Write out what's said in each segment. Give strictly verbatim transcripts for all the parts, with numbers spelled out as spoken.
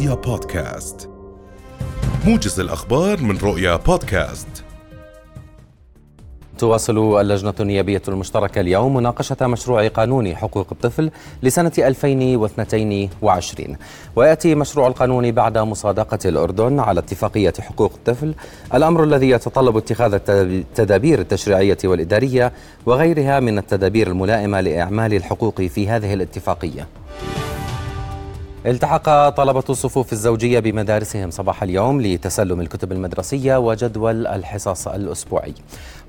رؤيا بودكاست، موجز الأخبار من رؤيا بودكاست. تواصل اللجنة النيابية المشتركة اليوم مناقشة مشروع قانون حقوق الطفل لسنة ألفين واثنين وعشرين، ويأتي مشروع القانون بعد مصادقة الأردن على اتفاقية حقوق الطفل، الأمر الذي يتطلب اتخاذ التدابير التشريعية والإدارية وغيرها من التدابير الملائمة لإعمال الحقوق في هذه الاتفاقية. التحق طلبة الصفوف الزوجية بمدارسهم صباح اليوم لتسلم الكتب المدرسية وجدول الحصص الأسبوعي،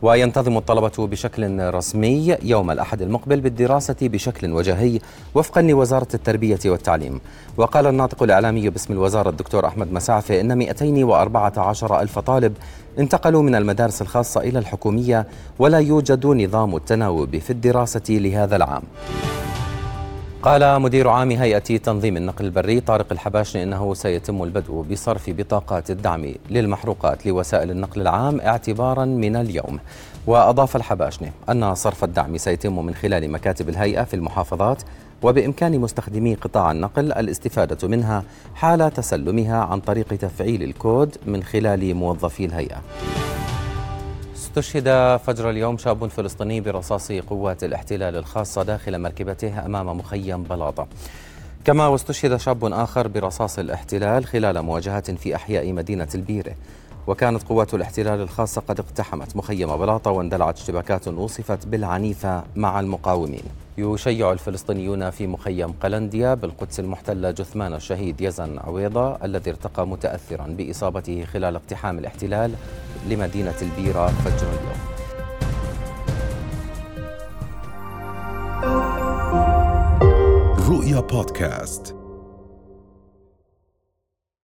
وينتظم الطلبة بشكل رسمي يوم الأحد المقبل بالدراسة بشكل وجاهي وفقا لوزارة التربية والتعليم. وقال الناطق الإعلامي باسم الوزارة الدكتور أحمد مسعفي إن مئتين وأربعة عشر ألف طالب انتقلوا من المدارس الخاصة إلى الحكومية، ولا يوجد نظام التناوب في الدراسة لهذا العام. قال مدير عام هيئة تنظيم النقل البري طارق الحباشني إنه سيتم البدء بصرف بطاقات الدعم للمحروقات لوسائل النقل العام اعتبارا من اليوم. وأضاف الحباشني أن صرف الدعم سيتم من خلال مكاتب الهيئة في المحافظات، وبإمكان مستخدمي قطاع النقل الاستفادة منها حال تسلمها عن طريق تفعيل الكود من خلال موظفي الهيئة. استشهد فجر اليوم شاب فلسطيني برصاص قوات الاحتلال الخاصة داخل مركبته أمام مخيم بلاطة، كما واستشهد شاب آخر برصاص الاحتلال خلال مواجهة في أحياء مدينة البيرة. وكانت قوات الاحتلال الخاصة قد اقتحمت مخيم بلاطة واندلعت اشتباكات وصفت بالعنيفة مع المقاومين. يشيع الفلسطينيون في مخيم قلنديا بالقدس المحتلة جثمان الشهيد يزن عويضة الذي ارتقى متأثرا بإصابته خلال اقتحام الاحتلال لمدينة البيرة فجر اليوم. رؤيا بودكاست.